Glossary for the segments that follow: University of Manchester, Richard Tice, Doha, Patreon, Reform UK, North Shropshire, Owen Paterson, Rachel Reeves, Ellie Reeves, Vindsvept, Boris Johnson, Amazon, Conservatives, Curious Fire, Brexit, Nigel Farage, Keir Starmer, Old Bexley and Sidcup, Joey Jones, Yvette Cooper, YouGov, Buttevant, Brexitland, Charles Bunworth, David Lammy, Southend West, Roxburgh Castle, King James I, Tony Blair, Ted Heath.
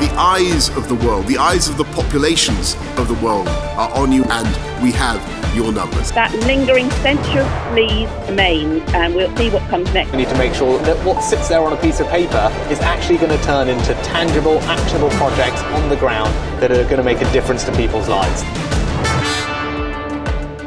The eyes of the world, the eyes of the populations of the world are on you, and we have your numbers. That lingering sense of unease remains, and we'll see what comes next. We need to make sure that what sits there on a piece of paper is actually going to turn into tangible, actionable projects on the ground that are going to make a difference to people's lives.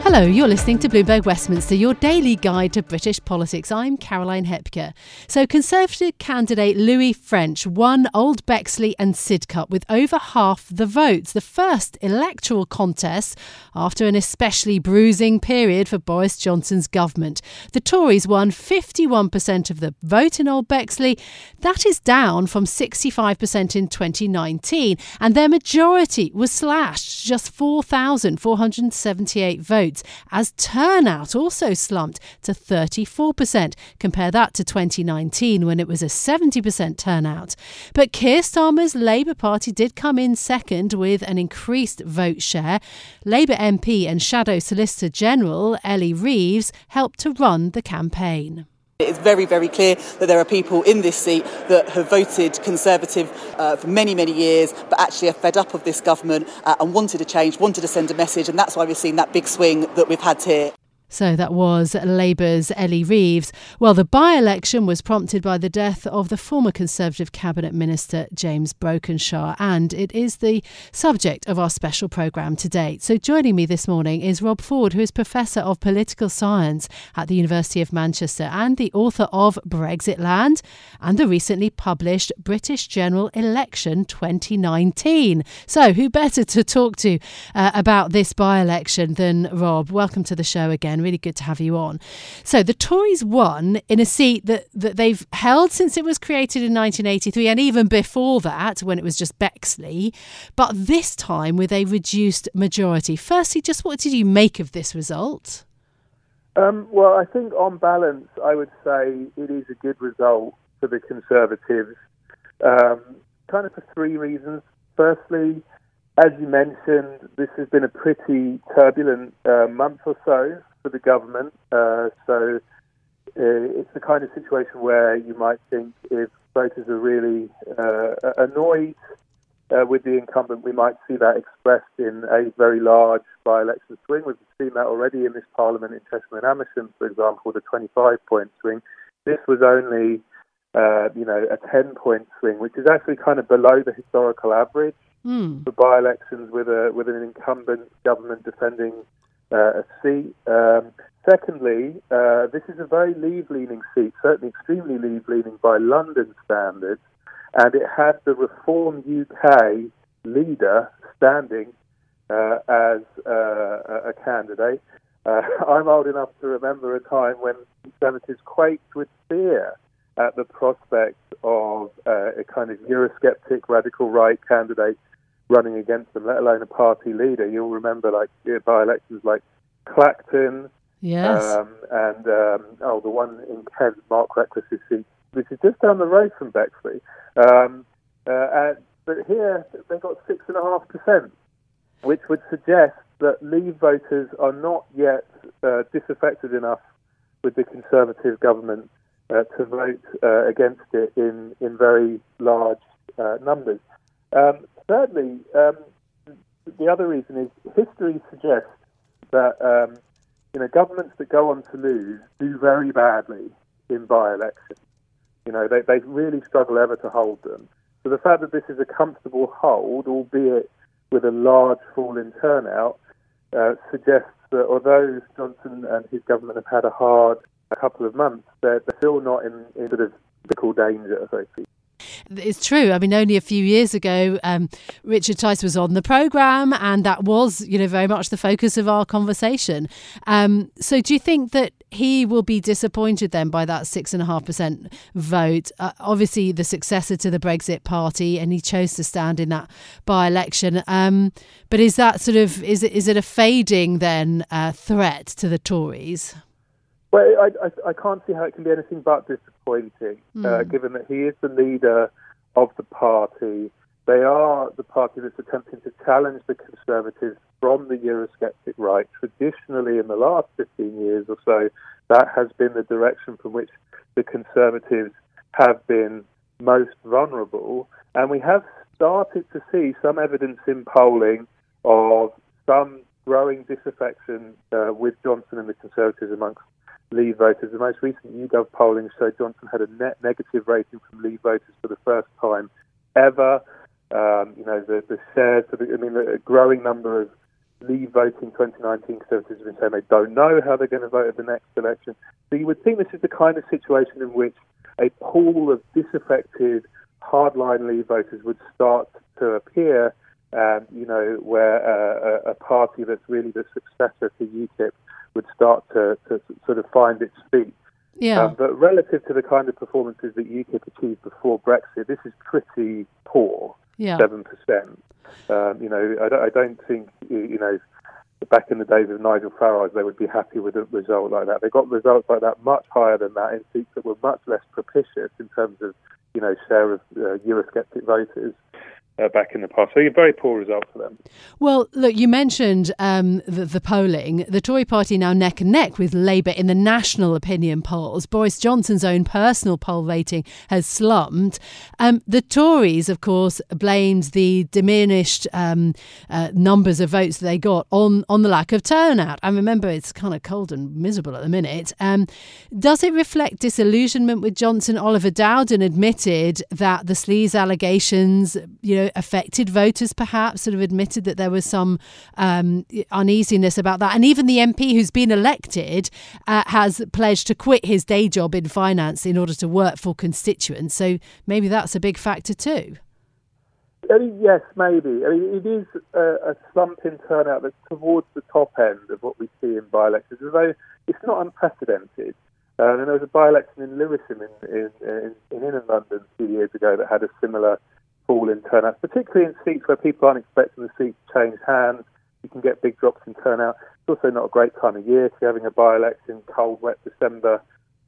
Hello, you're listening to Bloomberg Westminster, your daily guide to British politics. I'm Caroline Hepker. So Conservative candidate Louis French won Old Bexley and Sidcup with over half the votes, the first electoral contest after an especially bruising period for Boris Johnson's government. The Tories won 51% of the vote in Old Bexley. That is down from 65% in 2019, and their majority was slashed to just 4,478 votes, as turnout also slumped to 34%. Compare that to 2019 when it was a 70% turnout. But Keir Starmer's Labour Party did come in second with an increased vote share. Labour MP and Shadow Solicitor General Ellie Reeves helped to run the campaign. It's very, very clear that there are people in this seat that have voted Conservative for many, many years, but actually are fed up of this government and wanted a change, wanted to send a message, and that's why we've seen that big swing that we've had here. So that was Labour's Ellie Reeves. Well, the by-election was prompted by the death of the former Conservative Cabinet Minister James Brokenshire, and it is the subject of our special programme today. So joining me this morning is Rob Ford, who is Professor of Political Science at the University of Manchester and the author of Brexitland and the recently published British General Election 2019. So who better to talk to about this by-election than Rob? Welcome to the show again. Really good to have you on. So the Tories won in a seat that they've held since it was created in 1983 and even before that when it was just Bexley, but this time with a reduced majority. Firstly, just what did you make of this result? Well, I think on balance, I would say it is a good result for the Conservatives, kind of for three reasons. Firstly, as you mentioned, this has been a pretty turbulent month or so for the government. So it's the kind of situation where you might think if voters are really annoyed with the incumbent, we might see that expressed in a very large by-election swing. We've seen that already in this parliament in Chesham and Amersham, for example, the 25-point swing. This was only, a 10-point swing, which is actually kind of below the historical average. For by-elections with an incumbent government defending a seat. Secondly, this is a very leave-leaning seat, certainly extremely leave-leaning by London standards, and it had the Reform UK leader standing as a candidate. I'm old enough to remember a time when Conservatives quaked with fear at the prospect of a kind of Eurosceptic, radical right candidate running against them, let alone a party leader. You'll remember by-elections like Clacton, yes, and the one in Kent, Mark Reckless's seat, which is just down the road from Bexley. But here they got 6.5%, which would suggest that Leave voters are not yet disaffected enough with the Conservative government to vote against it in very large numbers. Thirdly, the other reason is history suggests that governments that go on to lose do very badly in by-elections. They really struggle ever to hold them. So the fact that this is a comfortable hold, albeit with a large fall in turnout, suggests that although Johnson and his government have had a hard couple of months, they're still not in sort of critical danger, so to speak. It's true. I mean, only a few years ago, Richard Tice was on the programme, and that was, very much the focus of our conversation. So do you think that he will be disappointed then by that 6.5% vote. Obviously, the successor to the Brexit Party, and he chose to stand in that by-election. But is that sort of is it a fading then threat to the Tories? Well, I can't see how it can be anything but disappointing, given that he is the leader of the party. They are the party that's attempting to challenge the Conservatives from the Eurosceptic right. Traditionally, in the last 15 years or so, that has been the direction from which the Conservatives have been most vulnerable. And we have started to see some evidence in polling of some growing disaffection with Johnson and the Conservatives amongst Leave voters. The most recent YouGov polling showed Johnson had a net negative rating from Leave voters for the first time ever. The shares, a growing number of Leave voting 2019 Conservatives have been saying they don't know how they're going to vote at the next election. So you would think this is the kind of situation in which a pool of disaffected hardline Leave voters would start to appear, where a party that's really the successor to UKIP would start to sort of find its feet. Yeah. But relative to the kind of performances that UKIP achieved before Brexit, this is pretty poor. Yeah. 7%. I don't think, back in the days of Nigel Farage, they would be happy with a result like that. They got results like that much higher than that in seats that were much less propitious in terms of, share of Eurosceptic voters. Back in the past. So a very poor result for them. Well, look, you mentioned the polling. The Tory party now neck and neck with Labour in the national opinion polls. Boris Johnson's own personal poll rating has slumped. The Tories, of course, blamed the diminished numbers of votes they got on the lack of turnout. I remember it's kind of cold and miserable at the minute. Does it reflect disillusionment with Johnson? Oliver Dowden admitted that the sleaze allegations, affected voters perhaps, sort of admitted that there was some uneasiness about that. And even the MP who's been elected has pledged to quit his day job in finance in order to work for constituents. So maybe that's a big factor too. Yes, maybe. It is a slump in turnout that's towards the top end of what we see in by-elections, although it's not unprecedented. And there was a by-election in Lewisham in inner London a few years ago that had a similar fall in turnout, particularly in seats where people aren't expecting the seats to change hands. You can get big drops in turnout. It's also not a great time of year to be having a by-election, cold, wet December,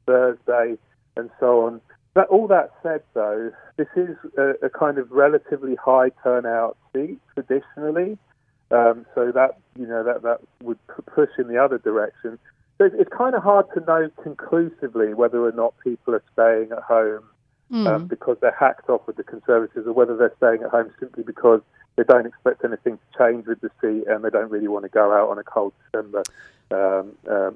Thursday, and so on. But all that said, though, this is a kind of relatively high turnout seat traditionally. So that would push in the other direction. So it's kind of hard to know conclusively whether or not people are staying at home because they're hacked off with the Conservatives, or whether they're staying at home simply because they don't expect anything to change with the seat and they don't really want to go out on a cold December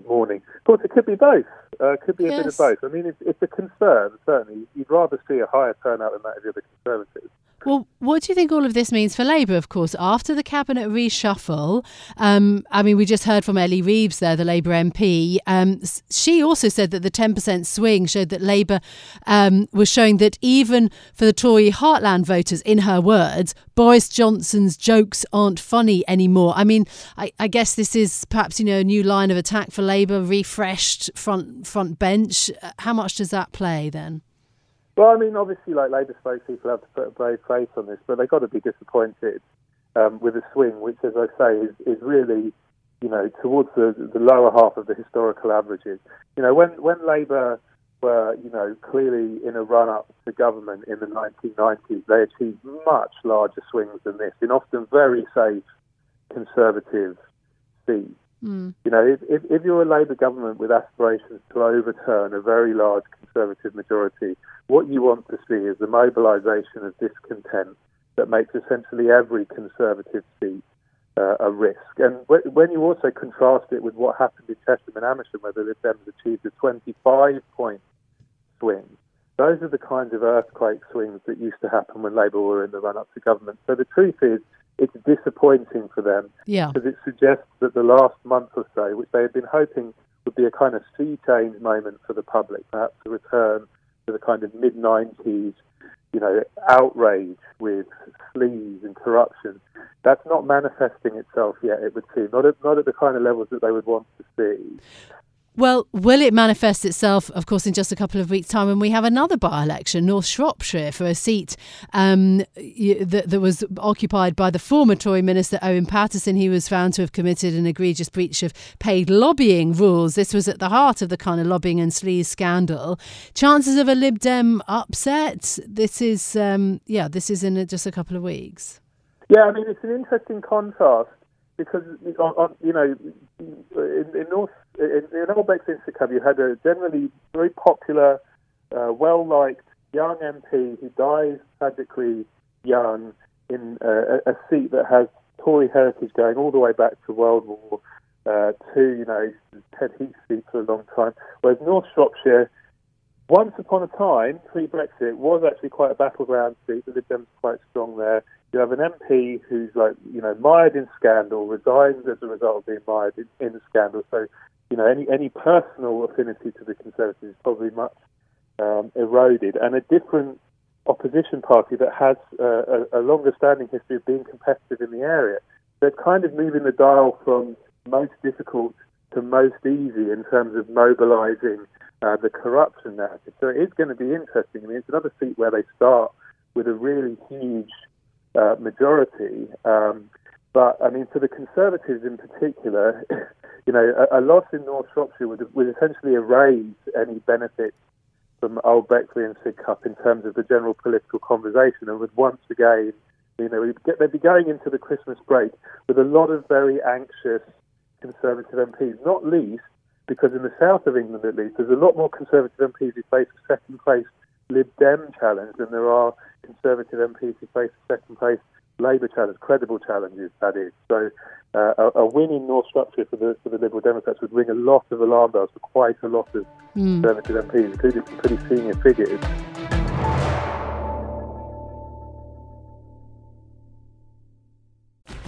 morning. Of course, it could be both. It could be a bit of both. I mean, it's a concern, certainly. You'd rather see a higher turnout than that of the other Conservatives. Well, what do you think all of this means for Labour, of course, after the cabinet reshuffle? We just heard from Ellie Reeves there, the Labour MP. She also said that the 10% swing showed that Labour was showing that even for the Tory heartland voters, in her words, Boris Johnson's jokes aren't funny anymore. I mean, I guess this is perhaps, a new line of attack for Labour, refreshed front bench. How much does that play then? Well, obviously, Labour spokespeople have to put a brave face on this, but they've got to be disappointed with a swing, which, as I say, is really, towards the lower half of the historical averages. When Labour were, clearly in a run-up to government in the 1990s, they achieved much larger swings than this, in often very safe Conservative seats. If you're a Labour government with aspirations to overturn a very large Conservative majority, what you want to see is the mobilisation of discontent that makes essentially every Conservative seat a risk. And when you also contrast it with what happened in Chesham and Amersham, where the Lib Dems achieved a 25-point swing, those are the kinds of earthquake swings that used to happen when Labour were in the run-up to government. So the truth is, it's disappointing for them because it suggests that the last month or so, which they had been hoping would be a kind of sea change moment for the public, perhaps a return to the kind of mid-90s, outrage with sleaze and corruption, that's not manifesting itself yet, it would seem, not at the kind of levels that they would want to see. Well, will it manifest itself, of course, in just a couple of weeks' time when we have another by-election, North Shropshire, for a seat that was occupied by the former Tory Minister Owen Paterson. He was found to have committed an egregious breach of paid lobbying rules. This was at the heart of the kind of lobbying and sleaze scandal. Chances of a Lib Dem upset? This is in just a couple of weeks. Yeah, I mean, it's an interesting contrast. Because, in Old Bexley and Sidcup, you had a generally very popular, well-liked young MP who dies tragically young in a seat that has Tory heritage going all the way back to World War II, Ted Heath seat for a long time. Whereas North Shropshire, once upon a time, pre-Brexit, was actually quite a battleground seat. The Lib Dems were quite strong there. You have an MP who's mired in scandal, resigns as a result of being mired in scandal. So, any personal affinity to the Conservatives is probably much eroded. And a different opposition party that has a longer-standing history of being competitive in the area. They're kind of moving the dial from most difficult to most easy in terms of mobilising the corruption narrative. So it is going to be interesting. I mean, it's another seat where they start with a really huge majority, but I mean, for the Conservatives in particular, a loss in North Shropshire would essentially erase any benefits from Old Bexley and Sidcup in terms of the general political conversation, and would once again, they'd be going into the Christmas break with a lot of very anxious Conservative MPs, not least because in the south of England, at least, there's a lot more Conservative MPs who face a second-place Lib Dem challenge than there are Conservative MPs who face a second-place Labour challenge, credible challenges, that is. So a win in North Shropshire for the Liberal Democrats would ring a lot of alarm bells for quite a lot of Conservative MPs, including some pretty senior figures.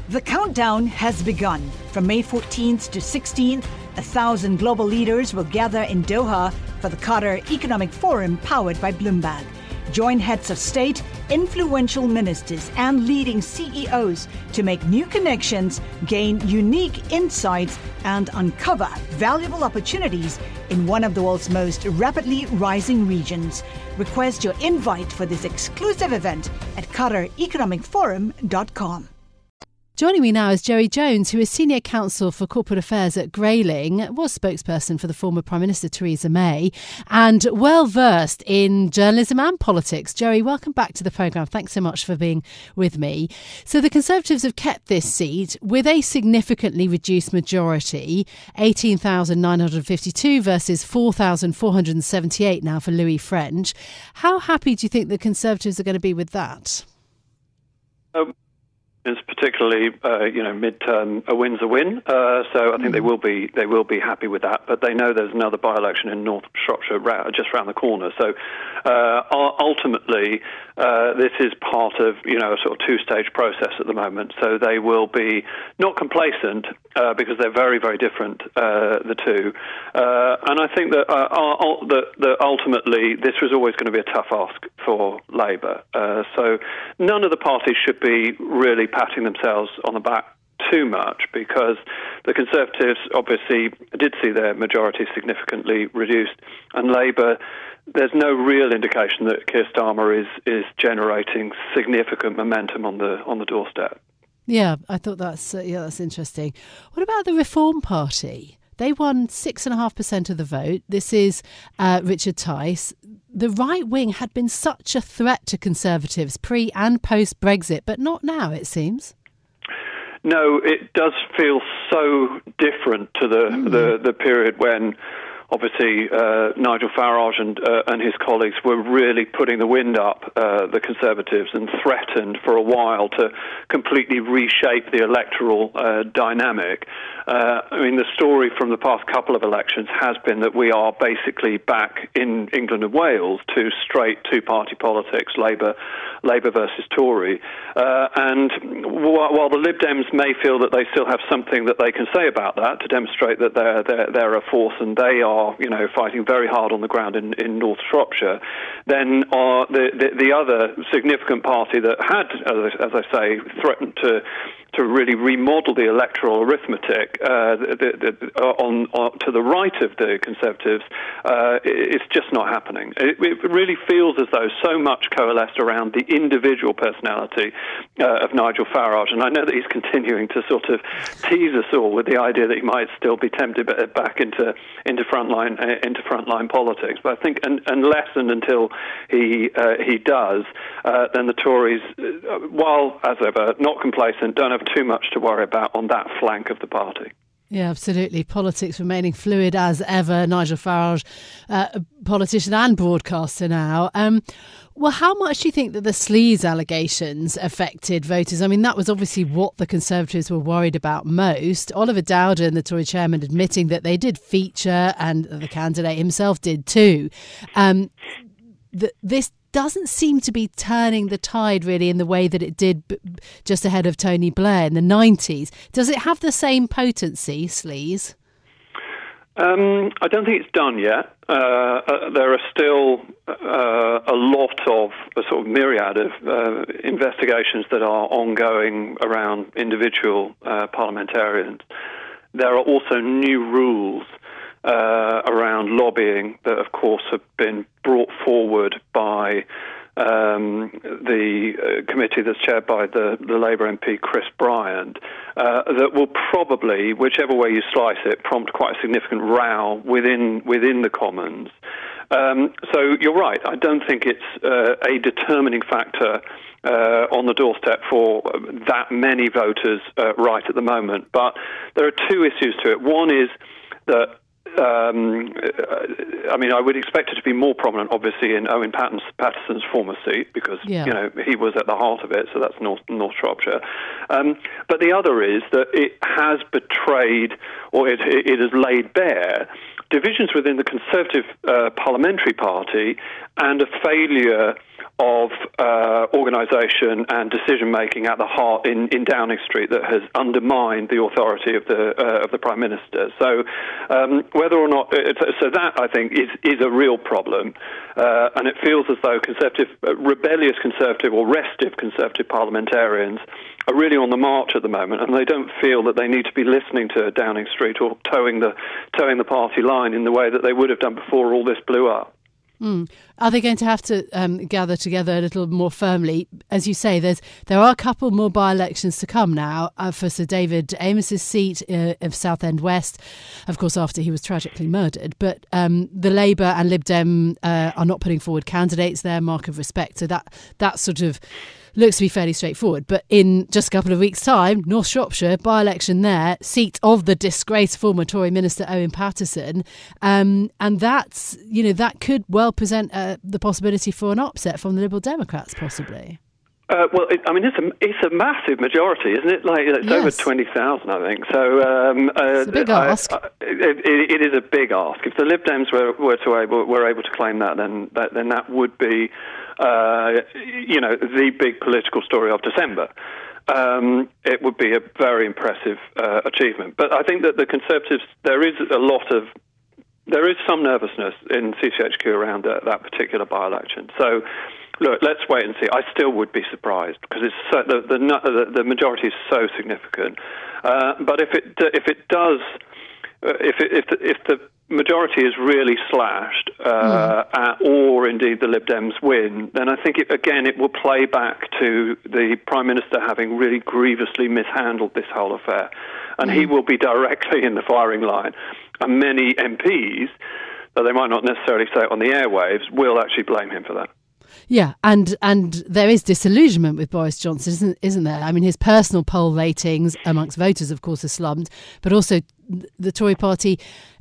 The countdown has begun. From May 14th to 16th, 1,000 global leaders will gather in Doha for the Qatar Economic Forum, powered by Bloomberg. Join heads of state, influential ministers, and leading CEOs to make new connections, gain unique insights, and uncover valuable opportunities in one of the world's most rapidly rising regions. Request your invite for this exclusive event at QatarEconomicForum.com. Joining me now is Joey Jones, who is Senior Counsel for Corporate Affairs at Grayling, was spokesperson for the former Prime Minister Theresa May, and well-versed in journalism and politics. Joey, welcome back to the programme. Thanks so much for being with me. So the Conservatives have kept this seat with a significantly reduced majority, 18,952 versus 4,478 now for Louis French. How happy do you think the Conservatives are going to be with that? It's particularly, mid-term, a win's a win. So I think they will be happy with that. But they know there's another by-election in North Shropshire just round the corner. So ultimately, this is part of a sort of two-stage process at the moment. So they will be not complacent because they're very, very different, the two. And I think that ultimately this was always going to be a tough ask for Labour. So none of the parties should be really patting themselves on the back too much, because the Conservatives obviously did see their majority significantly reduced, and Labour, there's no real indication that Keir Starmer is generating significant momentum on the doorstep. Yeah, I thought that's interesting. What about the Reform Party? They won 6.5% of the vote. This is Richard Tice. The right wing had been such a threat to Conservatives pre and post Brexit, but not now, it seems. No, it does feel so different to the period when, obviously, Nigel Farage and his colleagues were really putting the wind up the Conservatives, and threatened for a while to completely reshape the electoral dynamic. I mean, the story from the past couple of elections has been that we are basically back in England and Wales to straight two-party politics, Labour versus Tory. And while the Lib Dems may feel that they still have something that they can say about that to demonstrate that they're a force and they are fighting very hard on the ground in North Shropshire, then the other significant party that had, as I say, threatened to to really remodel the electoral arithmetic to the right of the Conservatives, it's just not happening. It really feels as though so much coalesced around the individual personality of Nigel Farage, and I know that he's continuing to sort of tease us all with the idea that he might still be tempted back into frontline politics. But I think unless and until he does, then the Tories, while as ever not complacent, don't have too much to worry about on that flank of the party. Yeah, absolutely. Politics remaining fluid as ever. Nigel Farage, a politician and broadcaster now. Well, how much do you think that the Sleaze allegations affected voters? I mean, that was obviously what the Conservatives were worried about most. Oliver Dowden, the Tory chairman, admitting that they did feature, and the candidate himself did too. This doesn't seem to be turning the tide really in the way that it did just ahead of Tony Blair in the 90s. Does it have the same potency, Sleaze? I don't think it's done yet. There are still a lot of a sort of myriad of investigations that are ongoing around individual parliamentarians. There are also new rules around lobbying that, of course, have been brought forward by the committee that's chaired by the Labour MP Chris Bryant, that will probably, whichever way you slice it, prompt quite a significant row within the Commons. So you're right, I don't think it's a determining factor on the doorstep for that many voters right at the moment. But there are two issues to it. One is that I mean, I would expect it to be more prominent, obviously, in Owen Paterson's former seat because, yeah, you know, he was at the heart of it, so that's North Shropshire. But the other is that it has betrayed, or it has laid bare, divisions within the Conservative parliamentary party and a failure of organisation and decision-making at the heart in Downing Street that has undermined the authority of the Prime Minister. So whether or not... So that, I think, is a real problem. And it feels as though rebellious Conservative or restive Conservative parliamentarians are really on the march at the moment, and they don't feel that they need to be listening to Downing Street or towing the party line in the way that they would have done before all this blew up. Mm. Are they going to have to gather together a little more firmly? As you say, there are a couple more by-elections to come now for Sir David Amos's seat of Southend West, of course, after he was tragically murdered. But the Labour and Lib Dem are not putting forward candidates there, mark of respect. So that sort of looks to be fairly straightforward. But in just a couple of weeks' time, North Shropshire, by-election there, seat of the disgraced former Tory Minister Owen Paterson. And that's, you know, that could well present the possibility for an upset from the Liberal Democrats, possibly. Well, it's a massive majority, isn't it? Like it's over 20,000, I think. So it's a big ask. It is a big ask. If the Lib Dems were able to claim that, then that would be, you know, the big political story of December. It would be a very impressive achievement. But I think that the Conservatives, there is some nervousness in CCHQ around that particular by-election. So. Look, let's wait and see. I still would be surprised because it's so, the majority is so significant. But if the majority is really slashed, or indeed the Lib Dems win, then I think it will play back to the Prime Minister having really grievously mishandled this whole affair, and he will be directly in the firing line. And many MPs, though they might not necessarily say it on the airwaves, will actually blame him for that. Yeah, and there is disillusionment with Boris Johnson, isn't there? I mean, his personal poll ratings amongst voters, of course, are slumped, but also the Tory party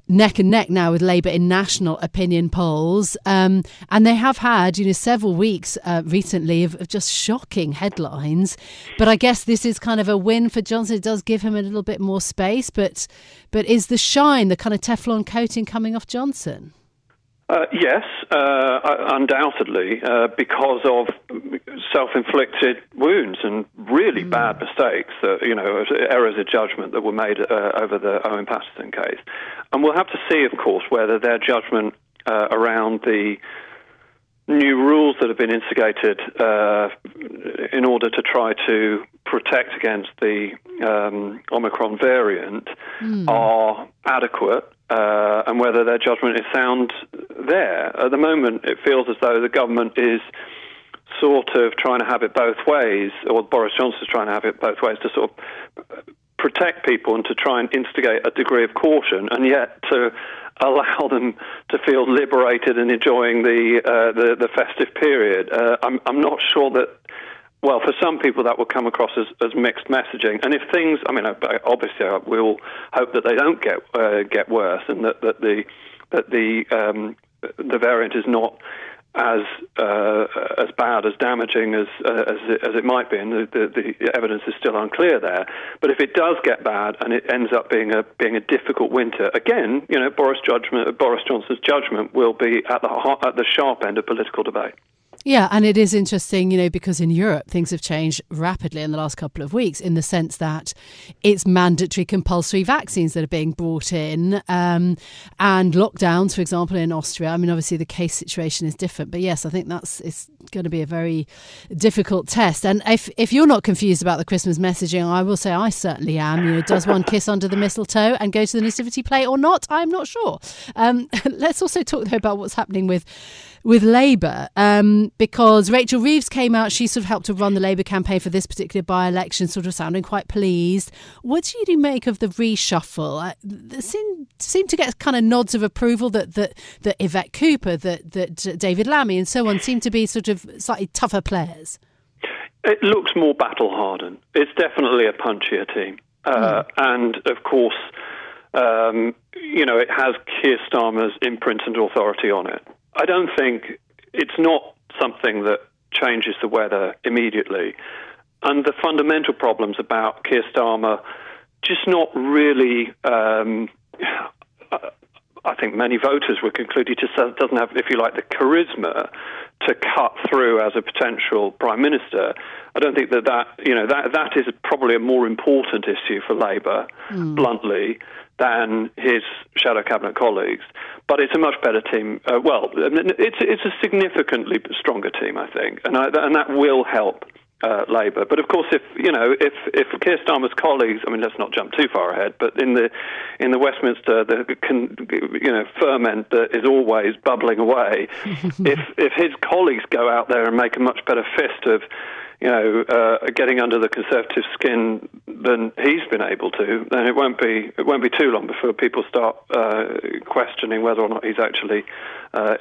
neck and neck now with Labour in national opinion polls. And they have had, you know, several weeks recently of just shocking headlines. But I guess this is kind of a win for Johnson. It does give him a little bit more space, but is the shine, the kind of Teflon coating coming off Johnson? Yes, undoubtedly, because of self-inflicted wounds and really bad mistakes, errors of judgment that were made over the Owen Paterson case. And we'll have to see, of course, whether their judgment around the new rules that have been instigated in order to try to protect against the Omicron variant are adequate and whether their judgment is sound there. At the moment, it feels as though the government is sort of trying to have it both ways, or Boris Johnson is trying to have it both ways, to sort of protect people and to try and instigate a degree of caution, and yet to allow them to feel liberated and enjoying the festive period. I'm not sure that. Well, for some people that will come across as mixed messaging. And if things, I mean, obviously we all hope that they don't get worse, and that the variant is not as bad, as damaging as it might be, and the evidence is still unclear there. But if it does get bad and it ends up being a difficult winter, again, you know, Boris Johnson's judgment will be at the sharp end of political debate. Yeah, and it is interesting, you know, because in Europe things have changed rapidly in the last couple of weeks, in the sense that it's mandatory compulsory vaccines that are being brought in, and lockdowns, for example, in Austria. I mean, obviously the case situation is different, but yes, I think it's going to be a very difficult test. And if you're not confused about the Christmas messaging, I will say I certainly am. You know, does one kiss under the mistletoe and go to the nativity play or not? I'm not sure. Let's also talk though about what's happening with Labour, because Rachel Reeves came out. She sort of helped to run the Labour campaign for this particular by-election, sort of sounding quite pleased. What do you make of the reshuffle? There seem to get kind of nods of approval that Yvette Cooper, that David Lammy and so on seem to be sort of slightly tougher players. It looks more battle-hardened. It's definitely a punchier team. And, of course, you know, it has Keir Starmer's imprint and authority on it. I don't think it's not something that changes the weather immediately. And the fundamental problems about Keir Starmer just not really, I think many voters would conclude he just doesn't have, if you like, the charisma to cut through as a potential prime minister. I don't think that is probably a more important issue for Labour, bluntly, than his shadow cabinet colleagues. But it's a much better team. It's a significantly stronger team, I think, and that will help Labour. But of course, if Keir Starmer's colleagues, I mean, let's not jump too far ahead, but in the Westminster, the ferment that is always bubbling away, if his colleagues go out there and make a much better fist of, you know, getting under the Conservative skin than he's been able to, then it won't be too long before people start questioning whether or not he's actually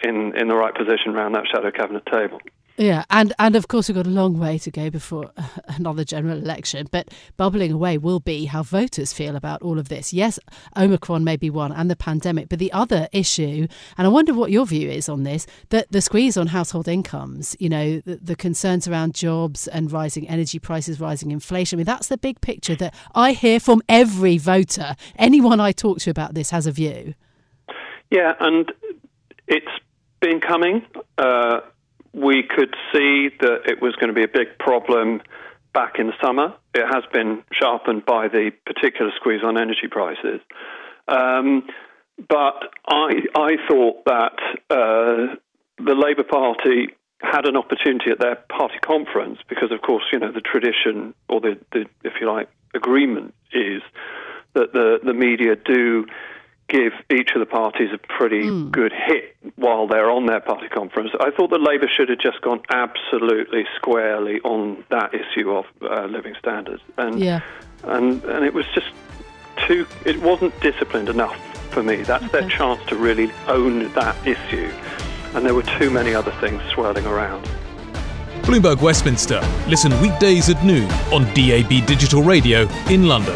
in the right position around that shadow cabinet table. Yeah, and of course we've got a long way to go before another general election, but bubbling away will be how voters feel about all of this. Yes, Omicron may be one, and the pandemic, but the other issue, and I wonder what your view is on this, that the squeeze on household incomes, you know, the concerns around jobs and rising energy prices, rising inflation. I mean, that's the big picture that I hear from every voter. Anyone I talk to about this has a view. Yeah, and it's been coming. We could see that it was going to be a big problem back in the summer. It has been sharpened by the particular squeeze on energy prices. But I thought that the Labour Party had an opportunity at their party conference because, of course, you know, the tradition or the if you like, agreement is that the media do give each of the parties a pretty good hit while they're on their party conference. I thought that Labour should have just gone absolutely squarely on that issue of living standards, and it was just too. It wasn't disciplined enough for me. That's their chance to really own that issue, and there were too many other things swirling around. Bloomberg Westminster. Listen weekdays at noon on DAB Digital Radio in London.